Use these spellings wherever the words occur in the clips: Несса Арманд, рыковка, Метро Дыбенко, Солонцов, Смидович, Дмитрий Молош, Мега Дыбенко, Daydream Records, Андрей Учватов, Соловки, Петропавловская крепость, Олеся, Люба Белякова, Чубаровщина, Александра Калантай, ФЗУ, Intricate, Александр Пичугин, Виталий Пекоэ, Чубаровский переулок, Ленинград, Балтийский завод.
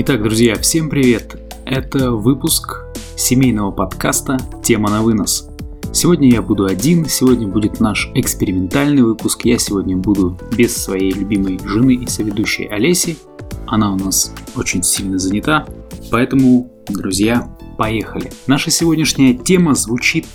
Итак, друзья, всем привет! Это выпуск семейного подкаста «Тема на вынос». Сегодня я буду один, сегодня будет наш экспериментальный выпуск. Я сегодня буду без своей любимой жены и соведущей Олеси. Она у нас очень сильно занята, поэтому, друзья, поехали. Наша сегодняшняя тема звучит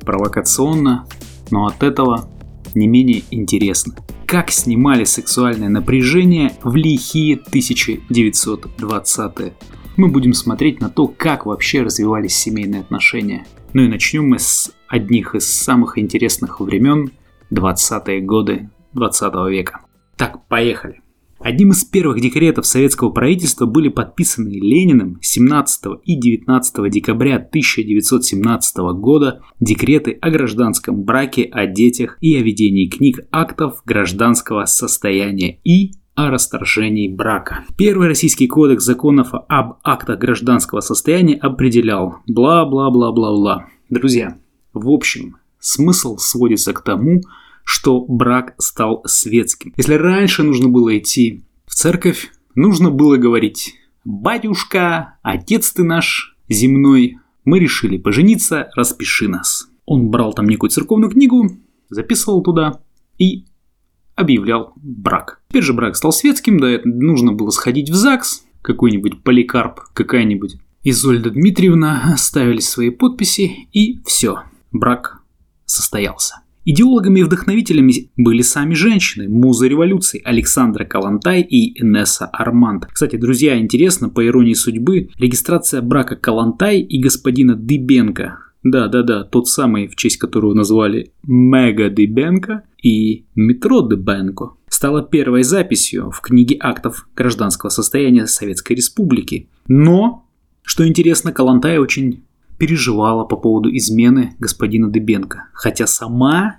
провокационно, но от этого не менее интересно. Как снимали сексуальное напряжение в лихие 1920-е? Мы будем смотреть на то, как вообще развивались семейные отношения. Ну и начнем мы с одних из самых интересных времен – 20-е годы 20 века. Так, поехали. Одним из первых декретов советского правительства были подписаны Лениным 17 и 19 декабря 1917 года декреты о гражданском браке, о детях и о ведении книг актов гражданского состояния и о расторжении брака. Первый российский кодекс законов об актах гражданского состояния определял бла-бла-бла-бла-бла. Друзья, в общем, смысл сводится к тому, что брак стал светским. Если раньше нужно было идти в церковь, нужно было говорить: «Батюшка, отец ты наш земной, мы решили пожениться, распиши нас». Он брал там некую церковную книгу, записывал туда и объявлял брак. Теперь же брак стал светским, да, нужно было сходить в ЗАГС, какой-нибудь Поликарп, какая-нибудь Изольда Дмитриевна ставили свои подписи, и все, брак состоялся. Идеологами и вдохновителями были сами женщины, музы революции Александра Калантай и Несса Арманд. Кстати, друзья, интересно, по иронии судьбы, регистрация брака Калантай и господина Дыбенко, да-да-да, тот самый, в честь которого назвали Мега Дыбенко и Метро Дыбенко, стала первой записью в книге актов гражданского состояния Советской Республики. Но, что интересно, Калантай очень переживала по поводу измены господина Дыбенко, хотя сама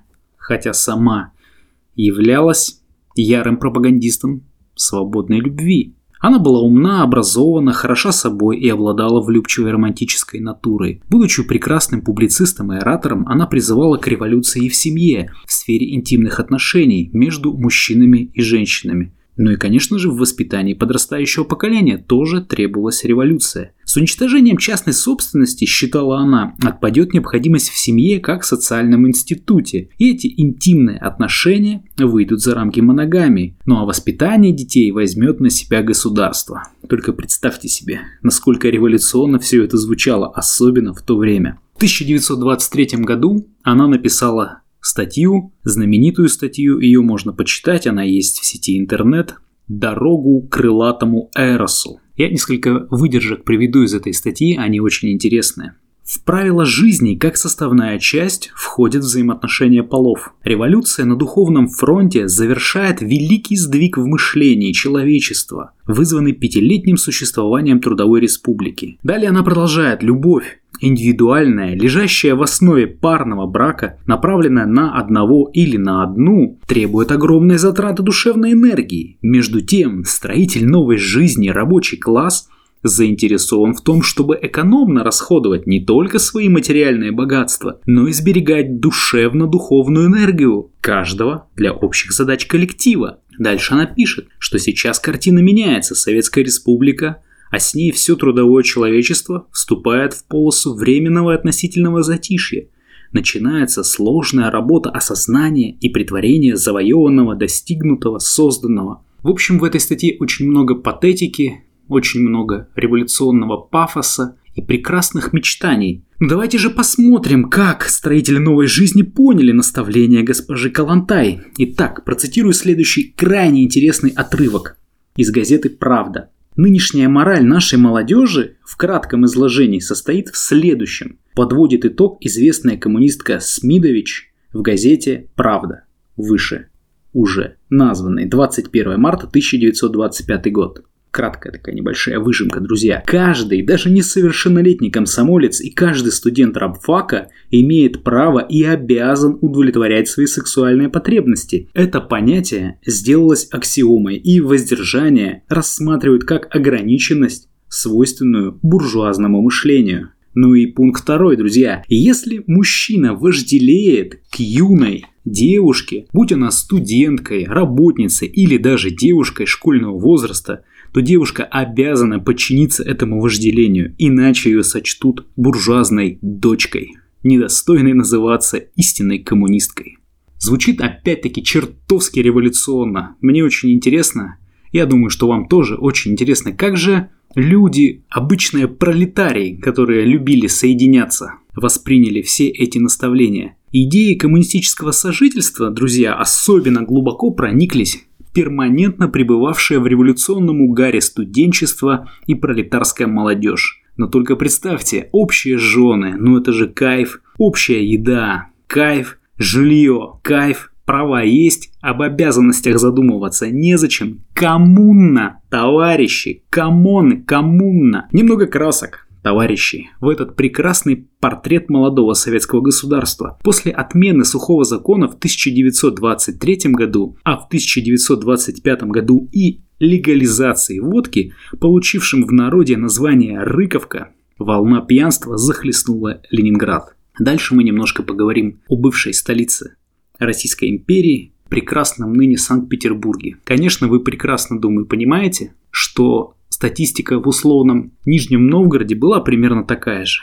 являлась ярым пропагандистом свободной любви. Она была умна, образована, хороша собой и обладала влюбчивой романтической натурой. Будучи прекрасным публицистом и оратором, она призывала к революции в семье, в сфере интимных отношений между мужчинами и женщинами. Ну и, конечно же, в воспитании подрастающего поколения тоже требовалась революция. С уничтожением частной собственности, считала она, отпадет необходимость в семье как в социальном институте, и эти интимные отношения выйдут за рамки моногамии, ну а воспитание детей возьмет на себя государство. Только представьте себе, насколько революционно все это звучало, особенно в то время. В 1923 году она написала статью, знаменитую статью, ее можно почитать, она есть в сети интернет, «Дорогу к крылатому эросу». Я несколько выдержек приведу из этой статьи, они очень интересные. В правила жизни как составная часть входит взаимоотношения полов. Революция на духовном фронте завершает великий сдвиг в мышлении человечества, вызванный пятилетним существованием Трудовой Республики. Далее она продолжает: любовь, индивидуальная, лежащая в основе парного брака, направленная на одного или на одну, требует огромной затраты душевной энергии. Между тем, строитель новой жизни, рабочий класс, заинтересован в том, чтобы экономно расходовать не только свои материальные богатства, но и сберегать душевно-духовную энергию каждого для общих задач коллектива. Дальше она пишет, что сейчас картина меняется, Советская Республика, а с ней все трудовое человечество, вступает в полосу временного относительного затишья. Начинается сложная работа осознания и претворения завоеванного, достигнутого, созданного. В общем, в этой статье очень много патетики, очень много революционного пафоса и прекрасных мечтаний. Но давайте же посмотрим, как строители новой жизни поняли наставления госпожи Калантай. Итак, процитирую следующий крайне интересный отрывок из газеты «Правда». Нынешняя мораль нашей молодежи в кратком изложении состоит в следующем. Подводит итог известная коммунистка Смидович в газете «Правда», выше уже названной, 21 марта 1925 год. Краткая такая небольшая выжимка, друзья. Каждый, даже несовершеннолетний комсомолец и каждый студент рабфака имеет право и обязан удовлетворять свои сексуальные потребности. Это понятие сделалось аксиомой, и воздержание рассматривают как ограниченность, свойственную буржуазному мышлению. Ну и пункт 2, друзья. Если мужчина вожделеет к юной девушки, будь она студенткой, работницей или даже девушкой школьного возраста, то девушка обязана подчиниться этому вожделению, иначе ее сочтут буржуазной дочкой, недостойной называться истинной коммунисткой. Звучит опять-таки чертовски революционно. Мне очень интересно, я думаю, что вам тоже очень интересно, как же люди, обычные пролетарии, которые любили соединяться, восприняли все эти наставления. Идеи коммунистического сожительства, друзья, особенно глубоко прониклись перманентно пребывавшие в революционном угаре студенчество и пролетарская молодежь. Но только представьте, общие жены, ну это же кайф, общая еда, кайф, жилье, кайф, права есть, об обязанностях задумываться незачем. Коммунно, товарищи, коммуны, коммунно. Немного красок, товарищи, в этот прекрасный портрет молодого советского государства. После отмены сухого закона в 1923 году, а в 1925 году и легализации водки, получившим в народе название «рыковка», волна пьянства захлестнула Ленинград. Дальше мы немножко поговорим о бывшей столице Российской империи, прекрасном ныне Санкт-Петербурге. Конечно, вы прекрасно, думаю, понимаете, что статистика в условном Нижнем Новгороде была примерно такая же.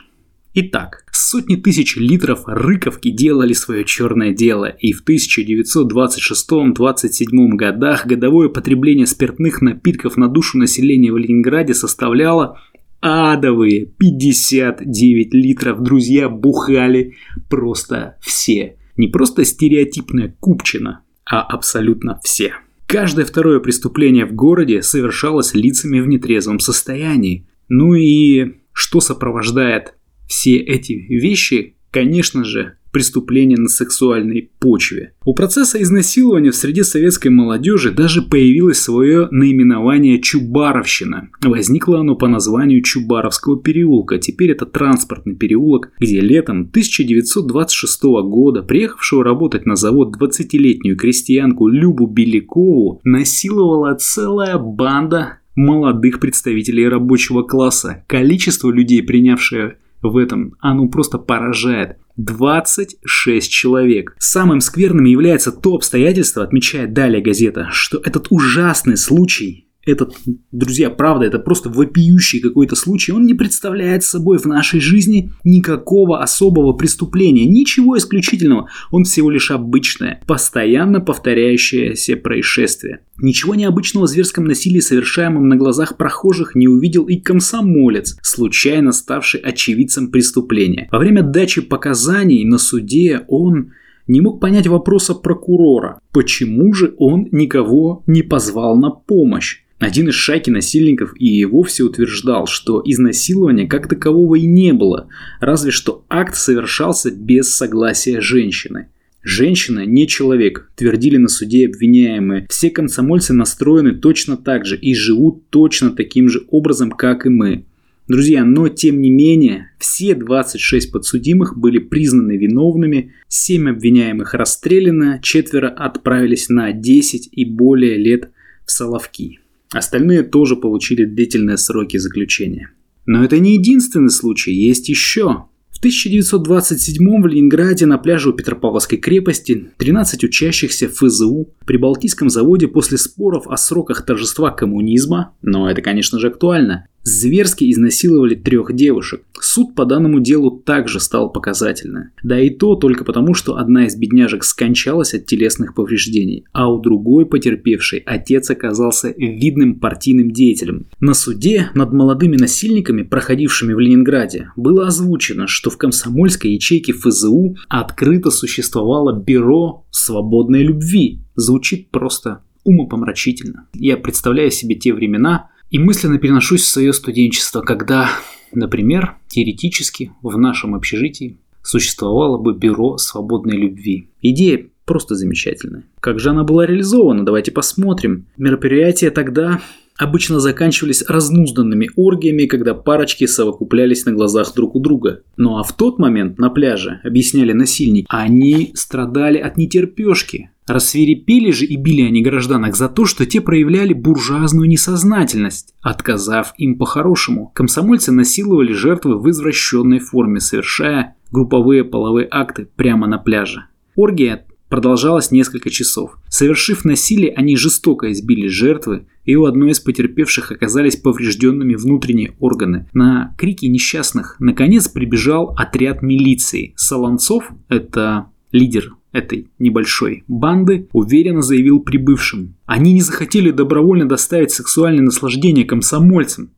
Итак, сотни тысяч литров рыковки делали свое черное дело, и в 1926-27 годах годовое потребление спиртных напитков на душу населения в Ленинграде составляло адовые 59 литров. Друзья, бухали просто все. Не просто стереотипная купчина, а абсолютно все. Каждое второе преступление в городе совершалось лицами в нетрезвом состоянии. Ну и что сопровождает все эти вещи? Конечно же, преступления на сексуальной почве. У процесса изнасилования в среде советской молодежи даже появилось свое наименование «Чубаровщина». Возникло оно по названию Чубаровского переулка. Теперь это транспортный переулок, где летом 1926 года приехавшую работать на завод 20-летнюю крестьянку Любу Белякову насиловала целая банда молодых представителей рабочего класса. Количество людей, принявшее в этом, оно просто поражает. 26 человек. Самым скверным является то обстоятельство, отмечает далее газета, что этот ужасный случай, этот, друзья, правда, это просто вопиющий какой-то случай, он не представляет собой в нашей жизни никакого особого преступления, ничего исключительного, он всего лишь обычное, постоянно повторяющееся происшествие. Ничего необычного в зверском насилии, совершаемом на глазах прохожих, не увидел и комсомолец, случайно ставший очевидцем преступления. Во время дачи показаний на суде он не мог понять вопроса прокурора, почему же он никого не позвал на помощь. Один из шайки насильников и вовсе утверждал, что изнасилования как такового и не было, разве что акт совершался без согласия женщины. «Женщина не человек», – твердили на суде обвиняемые. «Все комсомольцы настроены точно так же и живут точно таким же образом, как и мы». Друзья, но тем не менее, все 26 подсудимых были признаны виновными, 7 обвиняемых расстреляно, 4 отправились на 10 и более лет в Соловки. Остальные тоже получили длительные сроки заключения. Но это не единственный случай, есть еще. В 1927 в Ленинграде на пляже у Петропавловской крепости 13 учащихся ФЗУ при Балтийском заводе после споров о сроках торжества коммунизма, но это, конечно же, актуально, зверски изнасиловали 3 девушек. Суд по данному делу также стал показательным. Да и то только потому, что одна из бедняжек скончалась от телесных повреждений, а у другой потерпевшей отец оказался видным партийным деятелем. На суде над молодыми насильниками, проходившими в Ленинграде, было озвучено, что в комсомольской ячейке ФЗУ открыто существовало бюро свободной любви. Звучит просто умопомрачительно. Я представляю себе те времена, и мысленно переношусь в свое студенчество, когда, например, теоретически в нашем общежитии существовало бы бюро свободной любви. Идея просто замечательная. Как же она была реализована? Давайте посмотрим. Мероприятия тогда обычно заканчивались разнузданными оргиями, когда парочки совокуплялись на глазах друг у друга. Ну а в тот момент на пляже, объясняли насильники, они страдали от нетерпешки. Рассвирепели же и били они гражданок за то, что те проявляли буржуазную несознательность, отказав им по-хорошему. Комсомольцы насиловали жертвы в извращенной форме, совершая групповые половые акты прямо на пляже. Оргия продолжалось несколько часов. Совершив насилие, они жестоко избили жертвы, и у одной из потерпевших оказались поврежденными внутренние органы. На крики несчастных наконец прибежал отряд милиции. Солонцов, это лидер этой небольшой банды, уверенно заявил прибывшим: «Они не захотели добровольно доставить сексуальное наслаждение комсомольцам.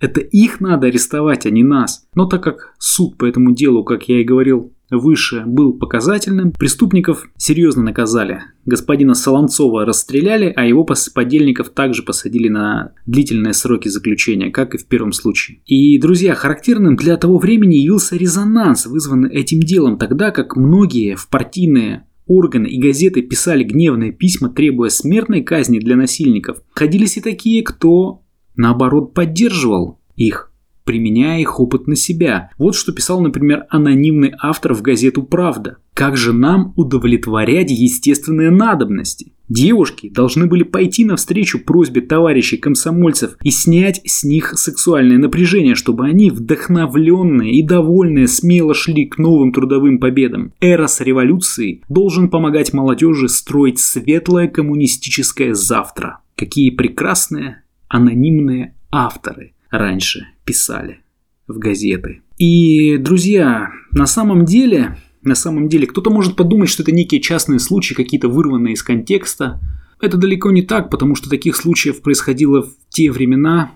Это их надо арестовать, а не нас». Но так как суд по этому делу, как я и говорил выше, был показательным, преступников серьезно наказали. Господина Солонцова расстреляли, а его подельников также посадили на длительные сроки заключения, как и в первом случае. И, друзья, характерным для того времени явился резонанс, вызванный этим делом, тогда как многие в партийные органы и газеты писали гневные письма, требуя смертной казни для насильников. Ходились и такие, кто, наоборот, поддерживал их, применяя их опыт на себя. Вот что писал, например, анонимный автор в газету «Правда». «Как же нам удовлетворять естественные надобности? Девушки должны были пойти навстречу просьбе товарищей комсомольцев и снять с них сексуальное напряжение, чтобы они, вдохновленные и довольные, смело шли к новым трудовым победам. Эрос революции должен помогать молодежи строить светлое коммунистическое завтра». Какие прекрасные анонимные авторы раньше писали в газеты. И, друзья, на самом деле, кто-то может подумать, что это некие частные случаи, какие-то вырванные из контекста. Это далеко не так, потому что таких случаев происходило в те времена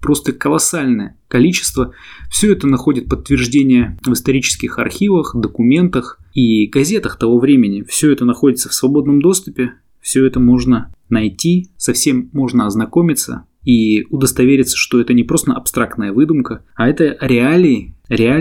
просто колоссальное количество. Все это находит подтверждение в исторических архивах, документах и газетах того времени. Все это находится в свободном доступе, все это можно найти, со всем можно ознакомиться и удостовериться, что это не просто абстрактная выдумка, а это реалии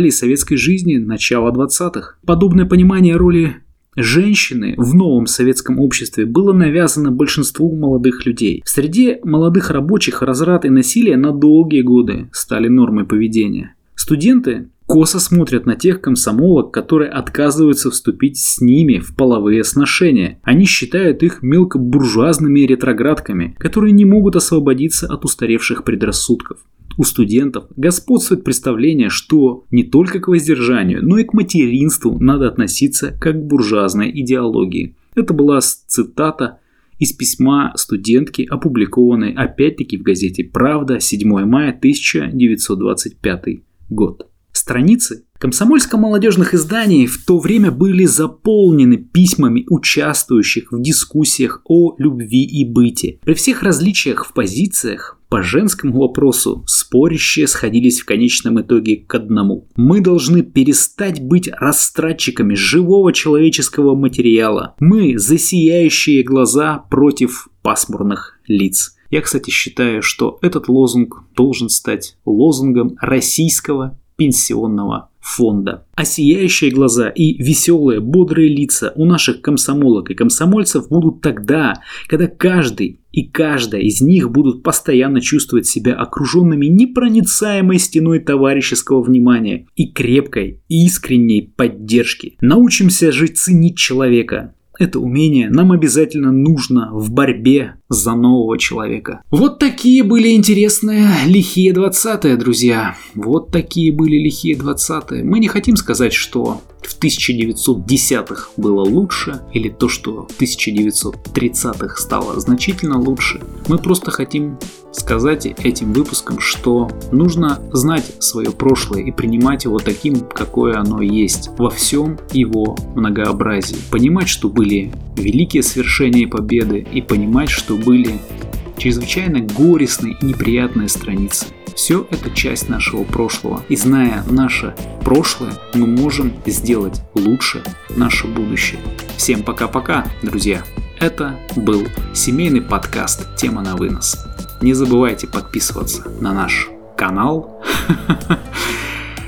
советской жизни начала 20-х. Подобное понимание роли женщины в новом советском обществе было навязано большинству молодых людей. В среде молодых рабочих разврат и насилие на долгие годы стали нормой поведения. Студенты косо смотрят на тех комсомолок, которые отказываются вступить с ними в половые сношения. Они считают их мелкобуржуазными ретроградками, которые не могут освободиться от устаревших предрассудков. У студентов господствует представление, что не только к воздержанию, но и к материнству надо относиться как к буржуазной идеологии. Это была цитата из письма студентки, опубликованной опять-таки в газете «Правда» 7 мая 1925 год. Страницы комсомольско-молодежных изданий в то время были заполнены письмами участвующих в дискуссиях о любви и быте. При всех различиях в позициях по женскому вопросу спорящие сходились в конечном итоге к одному: мы должны перестать быть растратчиками живого человеческого материала. Мы за сияющие глаза против пасмурных лиц. Я, кстати, считаю, что этот лозунг должен стать лозунгом российского пенсионного фонда. А сияющие глаза и веселые, бодрые лица у наших комсомолок и комсомольцев будут тогда, когда каждый и каждая из них будут постоянно чувствовать себя окруженными непроницаемой стеной товарищеского внимания и крепкой, искренней поддержки. Научимся же ценить человека. Это умение нам обязательно нужно в борьбе за нового человека. Вот такие были интересные лихие 20-е, друзья. Вот такие были лихие 20-е. Мы не хотим сказать, что в 1910-х было лучше, или то, что в 1930-х стало значительно лучше. Мы просто хотим сказать этим выпуском, что нужно знать свое прошлое и принимать его таким, какое оно есть, во всем его многообразии. Понимать, что были великие свершения и победы, и понимать, что были чрезвычайно горестные и неприятные страницы. Все это часть нашего прошлого. И зная наше прошлое, мы можем сделать лучше наше будущее. Всем пока-пока, друзья. Это был семейный подкаст «Тема на вынос». Не забывайте подписываться на наш канал,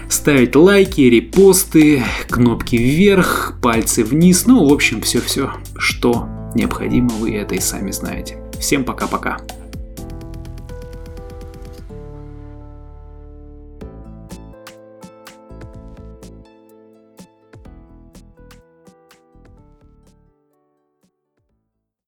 ставить лайки, репосты, кнопки вверх, пальцы вниз. Ну, в общем, все-все, что необходимо, вы это и сами знаете. Всем пока-пока.